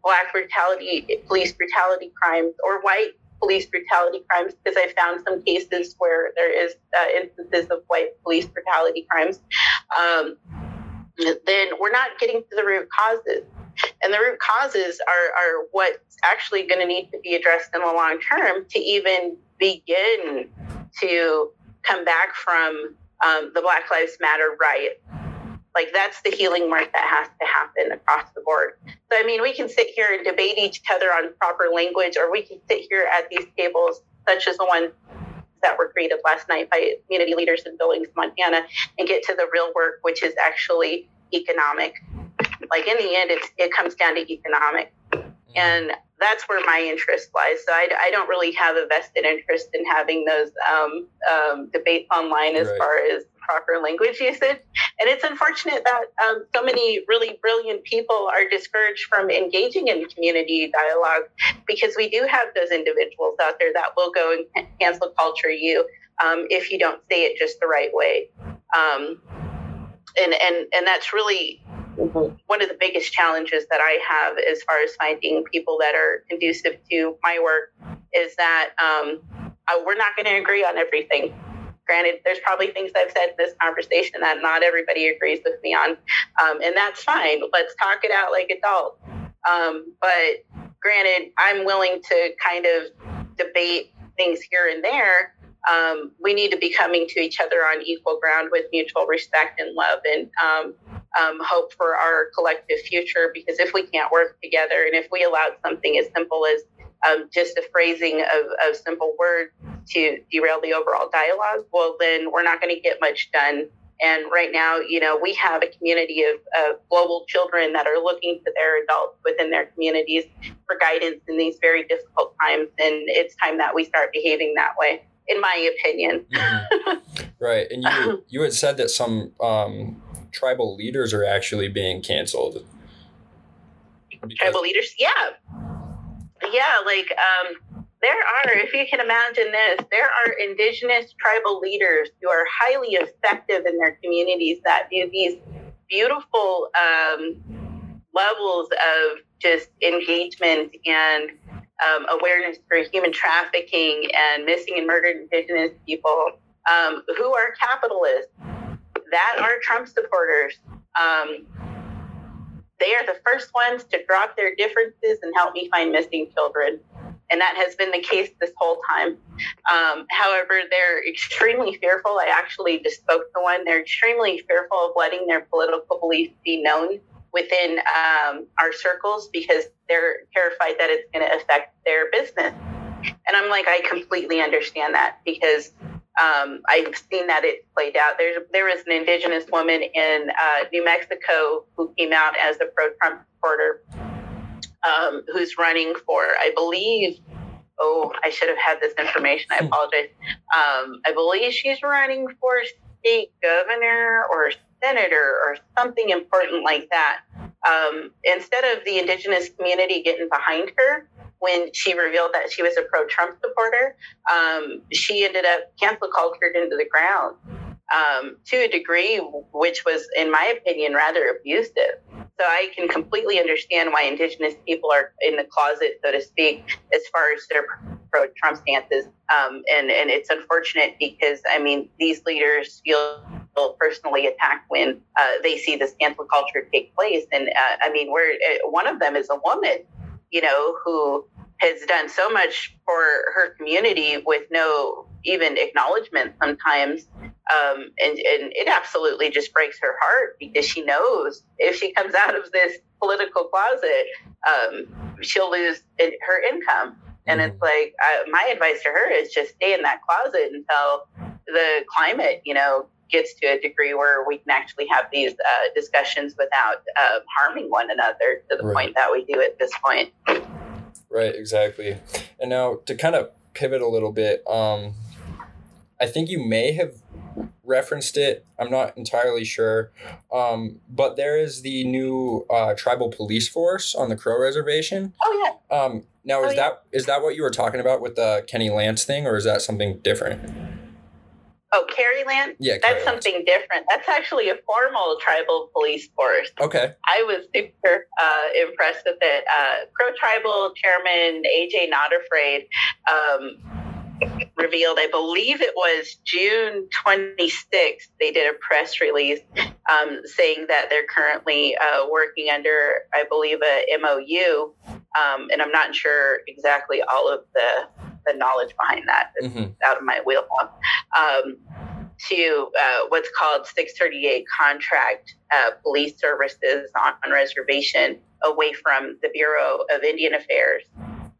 Black brutality, police brutality crimes or white police brutality crimes, because I found some cases where there is uh, instances of white police brutality crimes, um, then we're not getting to the root causes. And the root causes are, are what's actually going to need to be addressed in the long term to even begin to come back from um, the Black Lives Matter riot. Like, that's the healing work that has to happen across the board. So, I mean, we can sit here and debate each other on proper language, or we can sit here at these tables, such as the ones that were created last night by community leaders in Billings, Montana, and get to the real work, which is actually economic. Like, in the end, it's, it comes down to economic. And that's where my interest lies. So I, I don't really have a vested interest in having those um, um, debates online as right. far as proper language usage. And it's unfortunate that um, so many really brilliant people are discouraged from engaging in community dialogue, because we do have those individuals out there that will go and cancel culture you um, if you don't say it just the right way. Um, and, and, and that's really one of the biggest challenges that I have as far as finding people that are conducive to my work, is that um, I, we're not going to agree on everything. Granted, there's probably things I've said in this conversation that not everybody agrees with me on, um, and that's fine. Let's talk it out like adults. Um, but granted, I'm willing to kind of debate things here and there. Um, we need to be coming to each other on equal ground with mutual respect and love, and um, um, hope for our collective future. Because if we can't work together, and if we allowed something as simple as um, just a phrasing of, of simple words to derail the overall dialogue, well, then we're not going to get much done. And right now, you know, we have a community of, of global children that are looking to their adults within their communities for guidance in these very difficult times. And it's time that we start behaving that way, in my opinion. Mm-hmm. Right. And you you had said that some um, tribal leaders are actually being canceled. Because- tribal leaders? Yeah. Yeah. Like, um, there are, if you can imagine this, there are indigenous tribal leaders who are highly effective in their communities that do these beautiful um, levels of just engagement and Um, awareness for human trafficking and missing and murdered indigenous people, um, who are capitalists, that are Trump supporters. Um, they are the first ones to drop their differences and help me find missing children. And that has been the case this whole time. Um, however, they're extremely fearful. I actually just spoke to one. They're extremely fearful of letting their political beliefs be known within um, our circles, because they're terrified that it's going to affect their business. And I'm like, I completely understand that, because um, I've seen that it's played out. There's, there was an indigenous woman in uh, New Mexico who came out as a pro-Trump supporter, um, who's running for, I believe, oh, I should have had this information. I apologize. Um, I believe she's running for state governor or senator or something important like that. Um, instead of the indigenous community getting behind her when she revealed that she was a pro-Trump supporter, um, she ended up cancel cultured into the ground um, to a degree which was, in my opinion, rather abusive. So I can completely understand why indigenous people are in the closet, so to speak, as far as their pro-Trump stances. Um, and, and it's unfortunate, because, I mean, these leaders feel personally attacked when uh, they see this cancel culture take place. And uh, I mean, we're, one of them is a woman, you know, who has done so much for her community with no even acknowledgement sometimes. Um, and, and it absolutely just breaks her heart, because she knows if she comes out of this political closet, um, she'll lose in, her income. And it's like, I, my advice to her is just stay in that closet until the climate, you know, gets to a degree where we can actually have these uh, discussions without uh, harming one another to the right. point that we do at this point. Right, exactly. And now to kind of pivot a little bit, um, I think you may have referenced it, I'm not entirely sure, um, but there is the new uh, tribal police force on the Crow Reservation. Oh, yeah. Um, now, oh, is, yeah. that, is that what you were talking about with the Kenny Lance thing, or is that something different? Oh, Carrie Lance? Yeah, Carrie That's Lance. Something different. That's actually a formal tribal police force. Okay. I was super uh, impressed with it. Uh, Crow Tribal Chairman A J Not Afraid um, revealed, I believe it was June twenty-sixth, they did a press release um, saying that they're currently uh, working under, I believe, a M O U. Um, and I'm not sure exactly all of the... the knowledge behind that. It's mm-hmm. out of my wheelhouse. Um, to uh, what's called six thirty-eight contract uh, police services on, on reservation away from the Bureau of Indian Affairs.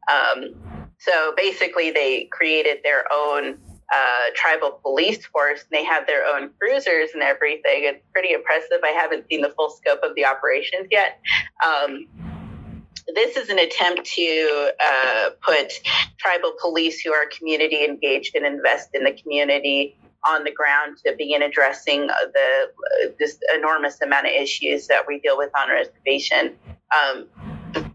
Um, so basically they created their own uh, tribal police force, and they have their own cruisers and everything. It's pretty impressive. I haven't seen the full scope of the operations yet. Um, This is an attempt to uh, put tribal police who are community engaged and invest in the community on the ground to begin addressing the uh, this enormous amount of issues that we deal with on reservation. Um,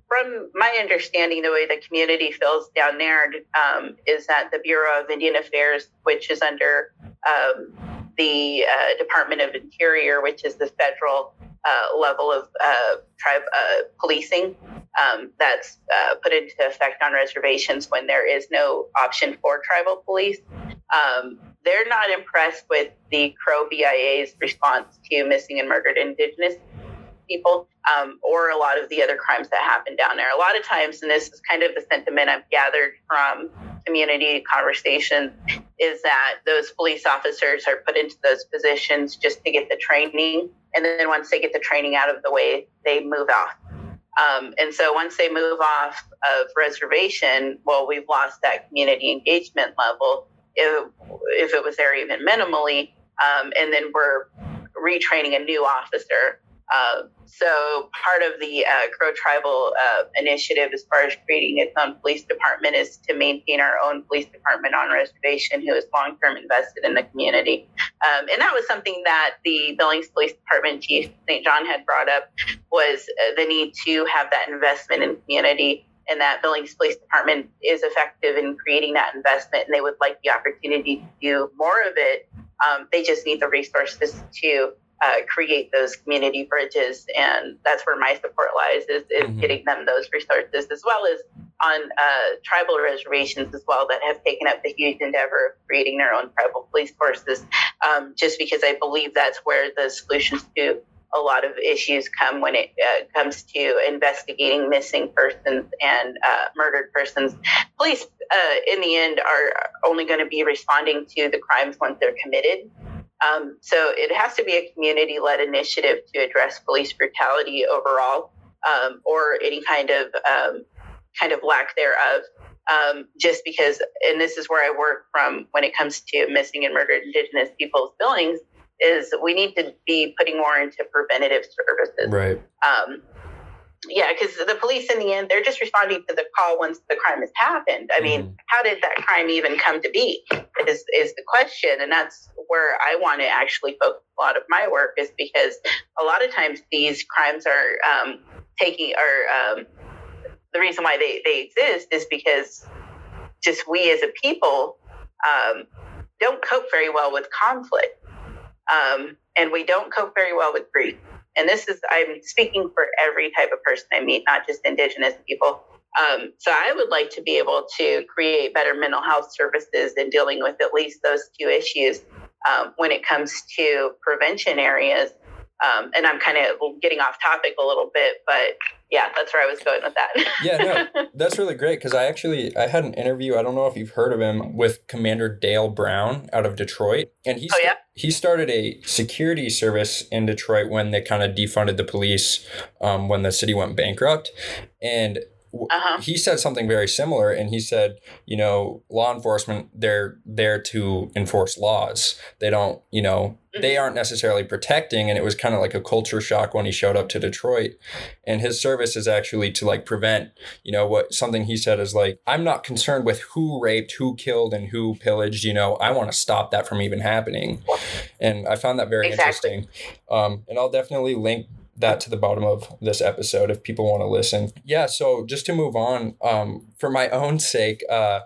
from my understanding, the way the community feels down there um, is that the Bureau of Indian Affairs, which is under um, the uh, Department of Interior, which is the federal uh, level of uh, tribe uh, policing, Um, that's uh, put into effect on reservations when there is no option for tribal police. Um, they're not impressed with the Crow B I A's response to missing and murdered Indigenous people um, or a lot of the other crimes that happen down there. A lot of times, and this is kind of the sentiment I've gathered from community conversations, is that those police officers are put into those positions just to get the training. And then once they get the training out of the way, they move off. Um, and so once they move off of reservation, well, we've lost that community engagement level, if, if it was there even minimally, um, and then we're retraining a new officer. Uh, so part of the uh, Crow Tribal uh, initiative as far as creating its own police department is to maintain our own police department on reservation who is long-term invested in the community. Um, and that was something that the Billings Police Department Chief Saint John had brought up, was uh, the need to have that investment in community, and that Billings Police Department is effective in creating that investment, and they would like the opportunity to do more of it. Um, they just need the resources to Uh, create those community bridges, and that's where my support lies, is, is mm-hmm. getting them those resources, as well as on uh, tribal reservations as well that have taken up the huge endeavor of creating their own tribal police forces, um, just because I believe that's where the solutions to a lot of issues come when it uh, comes to investigating missing persons and uh, murdered persons. Police, uh, in the end, are only going to be responding to the crimes once they're committed. Um, so it has to be a community-led initiative to address police brutality overall, um, or any kind of um, kind of lack thereof. Um, just because, and this is where I work from when it comes to missing and murdered Indigenous peoples' Billings, is we need to be putting more into preventative services. Right. Um, yeah, because the police in the end, they're just responding to the call once the crime has happened. I mean, mm. how did that crime even come to be is, is the question. And that's where I want to actually focus a lot of my work, is because a lot of times these crimes are um, taking are um, the reason why they, they exist is because just we as a people um, don't cope very well with conflict. Um, and we don't cope very well with grief. And this is, I'm speaking for every type of person I meet, not just Indigenous people. Um, so I would like to be able to create better mental health services in dealing with at least those two issues um, when it comes to prevention areas. Um, and I'm kind of getting off topic a little bit, but yeah, that's where I was going with that. Yeah, no, that's really great, because I actually, I had an interview, I don't know if you've heard of him, with Commander Dale Brown out of Detroit. And he, oh, yeah? he started a security service in Detroit when they kind of defunded the police, um, when the city went bankrupt. And uh-huh. he said something very similar, and he said, you know, law enforcement, they're there to enforce laws. They don't, you know, they aren't necessarily protecting. And it was kind of like a culture shock when he showed up to Detroit, and his service is actually to like prevent, you know, what something he said is like, I'm not concerned with who raped, who killed, and who pillaged, you know, I want to stop that from even happening. And I found that very exactly. interesting. Um, and I'll definitely link that to the bottom of this episode if people want to listen. Yeah, so just to move on, um, for my own sake, uh,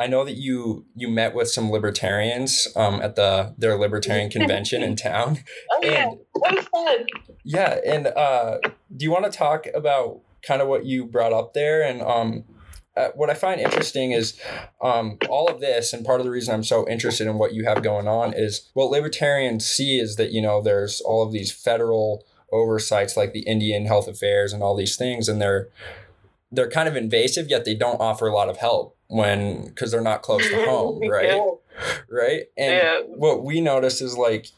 I know that you you met with some libertarians um, at the their libertarian convention in town. Oh, yeah. And, that was fun. Yeah, and uh, do you want to talk about kind of what you brought up there? And um, uh, what I find interesting is um, all of this, and part of the reason I'm so interested in what you have going on is what libertarians see is that, you know, there's all of these federal oversights like the Indian Health Affairs and all these things, and they're they're kind of invasive, yet they don't offer a lot of help when because they're not close to home, right? Right. And yeah. What we notice is like,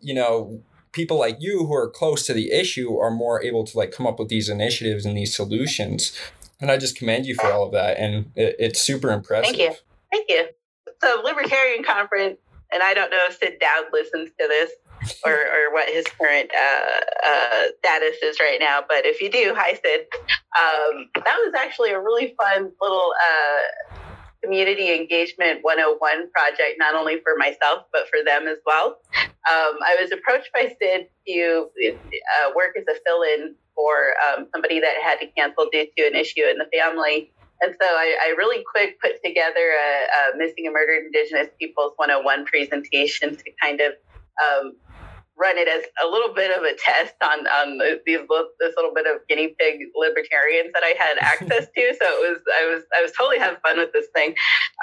you know, people like you who are close to the issue are more able to like come up with these initiatives and these solutions. And I just commend you for all of that. And it, it's super impressive. Thank you. Thank you. So Libertarian Conference, and I don't know if Sid Dowd listens to this or, or what his current uh, uh, status is right now. But if you do, hi, Sid. Um, that was actually a really fun little uh, community engagement one oh one project, not only for myself, but for them as well. Um, I was approached by Sid to uh, work as a fill-in for um, somebody that had to cancel due to an issue in the family. And so I, I really quick put together a, a Missing and Murdered Indigenous Peoples one oh one presentation to kind of um, run it as a little bit of a test on, on these this little bit of guinea pig libertarians that I had access to. So it was I was I was totally having fun with this thing,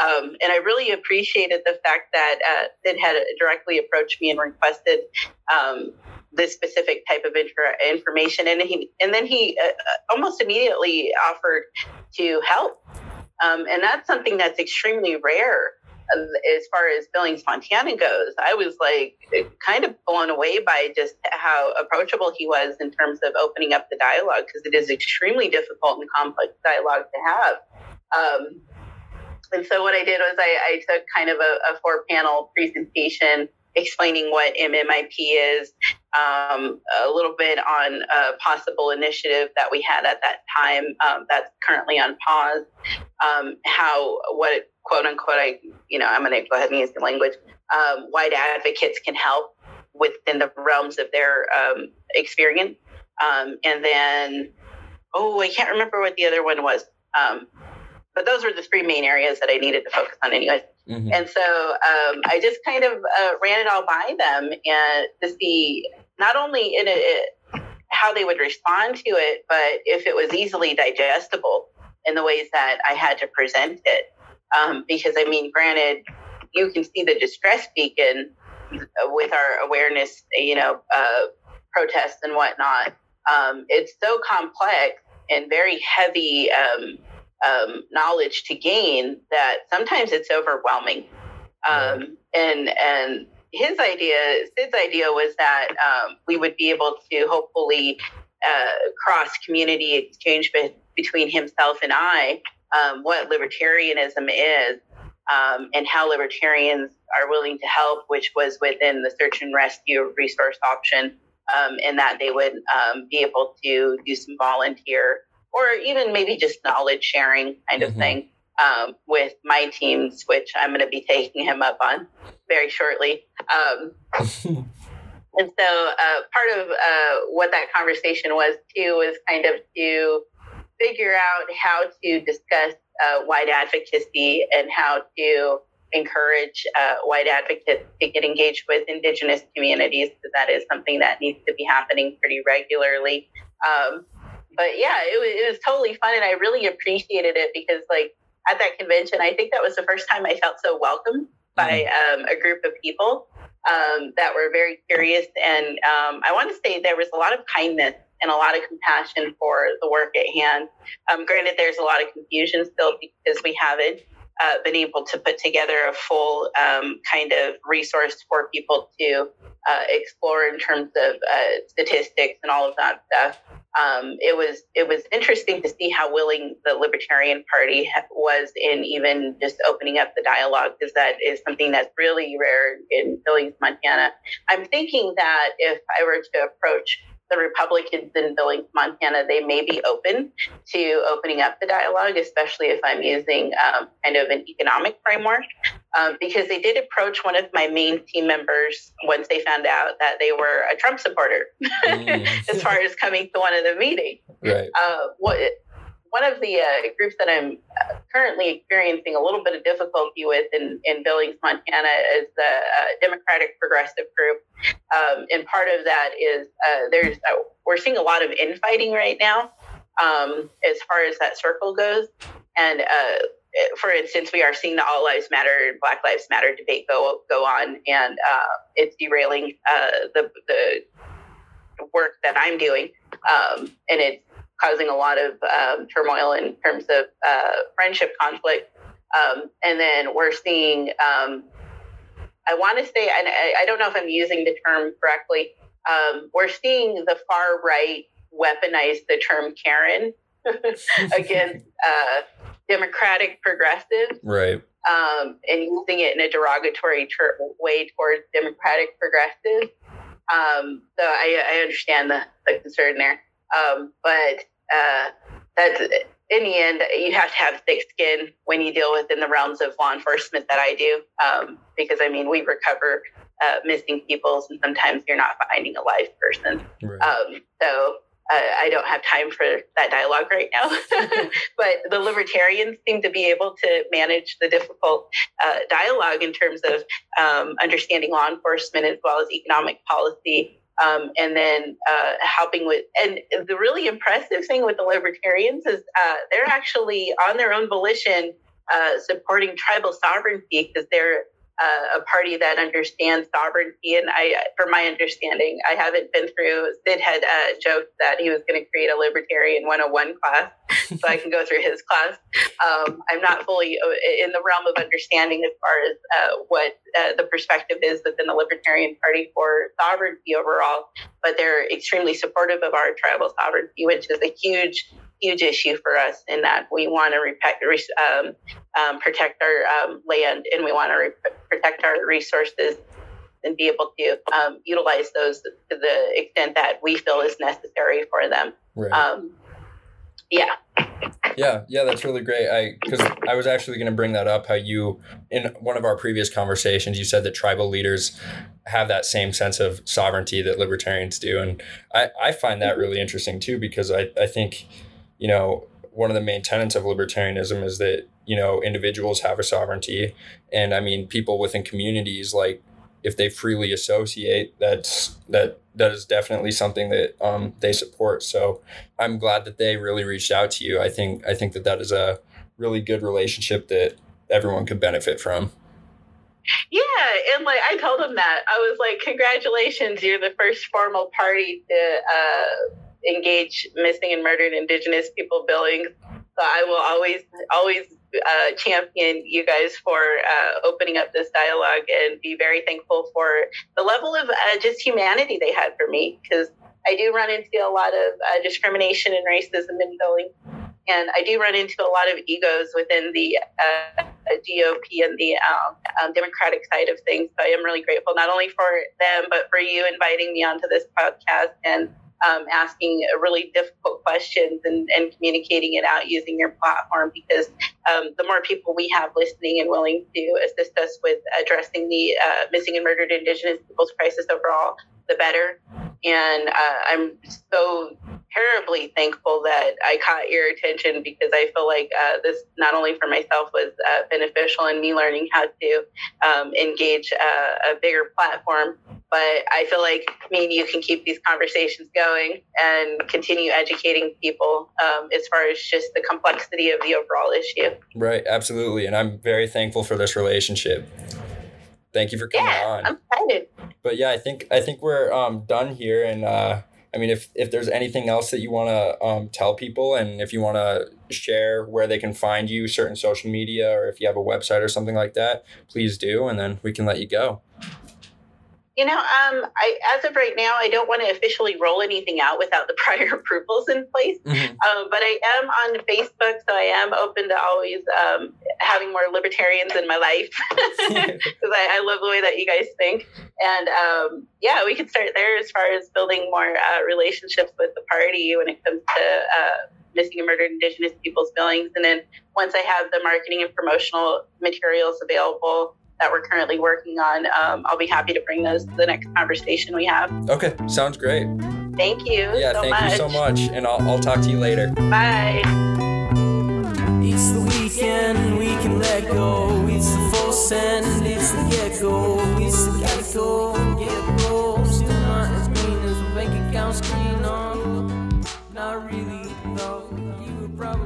um, and I really appreciated the fact that uh, Sid had directly approached me and requested um, this specific type of inter- information, and he and then he uh, almost immediately offered to help, um, and that's something that's extremely rare. As far as Billings, Montana goes, I was like kind of blown away by just how approachable he was in terms of opening up the dialogue, because it is extremely difficult and complex dialogue to have. Um, and so what I did was I, I took kind of a, a four-panel presentation explaining what M M I P is, um, a little bit on a possible initiative that we had at that time um, that's currently on pause, um, how what it, quote unquote, I, you know, I'm going to go ahead and use the language, um, white advocates can help within the realms of their um, experience. Um, and then, oh, I can't remember what the other one was. Um, but those were the three main areas that I needed to focus on anyways. Mm-hmm. And so um, I just kind of uh, ran it all by them and to see not only in it, how they would respond to it, but if it was easily digestible in the ways that I had to present it. Um, because, I mean, granted, you can see the distress beacon with our awareness, you know, uh, protests and whatnot. Um, it's so complex and very heavy um, um, knowledge to gain that sometimes it's overwhelming. Um, and and his idea, Sid's idea was that um, we would be able to hopefully uh, cross community exchange be- between himself and I. Um, what libertarianism is um, and how libertarians are willing to help, which was within the search and rescue resource option, um, and that they would um, be able to do some volunteer or even maybe just knowledge sharing kind of mm-hmm. thing um, with my teams, which I'm going to be taking him up on very shortly. Um, and so uh, part of uh, what that conversation was, too, was kind of to figure out how to discuss uh, white advocacy and how to encourage uh, white advocates to get engaged with Indigenous communities, because that is something that needs to be happening pretty regularly. Um, but yeah, it was, it was totally fun, and I really appreciated it because, like, at that convention, I think that was the first time I felt so welcomed by um, a group of people um, that were very curious, and um, I want to say there was a lot of kindness and a lot of compassion for the work at hand. Um, granted, there's a lot of confusion still because we haven't uh, been able to put together a full um, kind of resource for people to uh, explore in terms of uh, statistics and all of that stuff. Um, it was it was interesting to see how willing the Libertarian Party was in even just opening up the dialogue, because that is something that's really rare in Billings, Montana. I'm thinking that if I were to approach the Republicans in Billings, Montana, they may be open to opening up the dialogue, especially if I'm using um, kind of an economic framework, um, because they did approach one of my main team members once they found out that they were a Trump supporter, mm. as far as coming to one of the meetings. Right. Uh, what, one of the uh, groups that I'm currently experiencing a little bit of difficulty with in, in Billings, Montana is the uh, Democratic Progressive Group. Um, and part of that is uh, there's uh, we're seeing a lot of infighting right now um, as far as that circle goes. And uh, for instance, we are seeing the All Lives Matter and Black Lives Matter debate go go on, and uh, it's derailing uh, the, the work that I'm doing. Um, and it's causing a lot of um, turmoil in terms of uh, friendship conflict. Um, and then we're seeing um, I want to say, and I, I don't know if I'm using the term correctly, um, we're seeing the far right weaponize the term Karen against uh, Democratic progressives. Right. Um, and using it in a derogatory ter- way towards Democratic progressives. Um, so I, I understand the, the concern there. Um, but uh, that's in the end, you have to have thick skin when you deal with in the realms of law enforcement that I do. Um, because, I mean, we recover uh, missing peoples, and sometimes you're not finding a live person. Right. Um, so uh, I don't have time for that dialogue right now. But the libertarians seem to be able to manage the difficult uh, dialogue in terms of um, understanding law enforcement as well as economic policy. Um, and then uh, helping with, and the really impressive thing with the libertarians is uh, they're actually on their own volition uh, supporting tribal sovereignty, because they're uh, a party that understands sovereignty. And I, from my understanding, I haven't been through, Sid had uh, joked that he was going to create a libertarian one oh one class so I can go through his class. Um, I'm not fully in the realm of understanding as far as uh, what uh, the perspective is within the Libertarian Party for sovereignty overall, but they're extremely supportive of our tribal sovereignty, which is a huge, huge issue for us, in that we want to re- um, um, protect our um, land, and we want to re- protect our resources and be able to um, utilize those to the extent that we feel is necessary for them. Right. Um, yeah. Yeah. Yeah. That's really great. I, cause I was actually going to bring that up, how you, in one of our previous conversations, you said that tribal leaders have that same sense of sovereignty that libertarians do. And I, I find that really interesting too, because I, I think, you know, one of the main tenets of libertarianism is that, you know, individuals have a sovereignty. And I mean, people within communities, like if they freely associate, that's, that, that is definitely something that um, they support. So I'm glad that they really reached out to you. I think I think that that is a really good relationship that everyone could benefit from. Yeah, and like I told them that. I was like, congratulations, you're the first formal party to uh, engage Missing and Murdered Indigenous People Billings. So I will always, always uh, champion you guys for uh, opening up this dialogue, and be very thankful for the level of uh, just humanity they had for me, because I do run into a lot of uh, discrimination and racism in Billings, and I do run into a lot of egos within the uh, G O P and the um, um, Democratic side of things. So I am really grateful, not only for them, but for you inviting me onto this podcast and Um, asking really difficult questions and, and communicating it out using your platform, because um, the more people we have listening and willing to assist us with addressing the uh, missing and murdered Indigenous peoples crisis overall, the better. And uh, I'm so terribly thankful that I caught your attention, because I feel like uh, this, not only for myself, was uh, beneficial in me learning how to um, engage uh, a bigger platform. But I feel like me and you can keep these conversations going and continue educating people um, as far as just the complexity of the overall issue. Right. Absolutely. And I'm very thankful for this relationship. Thank you for coming yeah, on. I'm excited. But yeah, I think I think we're um, done here. And uh, I mean, if, if there's anything else that you want to um, tell people, and if you want to share where they can find you, certain social media, or if you have a website or something like that, please do. And then we can let you go. You know, um, I, as of right now, I don't want to officially roll anything out without the prior approvals in place. Mm-hmm. Um, but I am on Facebook, so I am open to always um, having more libertarians in my life, because I, I love the way that you guys think. And um, yeah, we can start there as far as building more uh, relationships with the party when it comes to uh, missing and murdered Indigenous people's Billings. And then once I have the marketing and promotional materials available that we're currently working on, um, I'll be happy to bring those to the next conversation we have. Okay, sounds great. Thank you. Yeah, so thank much. you so much, and I'll, I'll talk to you later. Bye. It's the weekend, we can let go. It's the full send, it's the get go. It's the get go, get go. Still not as green as a bank account screen on. Not really, though. You would probably.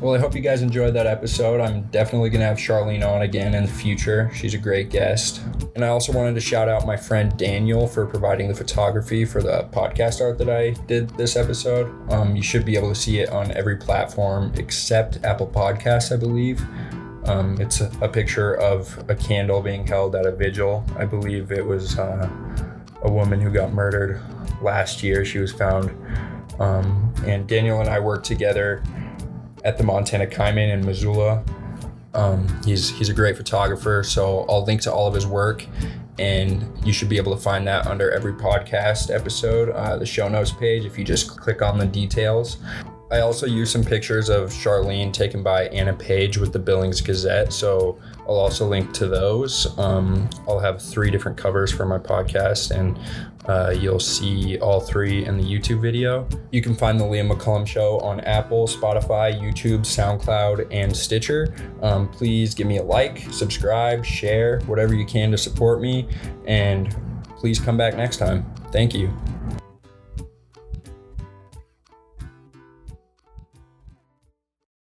Well, I hope you guys enjoyed that episode. I'm definitely going to have Charlene on again in the future. She's a great guest. And I also wanted to shout out my friend Daniel for providing the photography for the podcast art that I did this episode. Um, you should be able to see it on every platform except Apple Podcasts, I believe. Um, it's a, a picture of a candle being held at a vigil. I believe it was uh, a woman who got murdered last year. She was found. Um, and Daniel and I worked together at the Montana Kaimin in Missoula. Um, he's he's a great photographer, so I'll link to all of his work, and you should be able to find that under every podcast episode, uh, the show notes page, if you just click on the details. I also used some pictures of Charlene taken by Anna Page with the Billings Gazette, so I'll also link to those. Um, I'll have three different covers for my podcast, and uh, you'll see all three in the YouTube video. You can find The Liam McCollum Show on Apple, Spotify, YouTube, SoundCloud, and Stitcher. Um, please give me a like, subscribe, share, whatever you can to support me, and please come back next time. Thank you.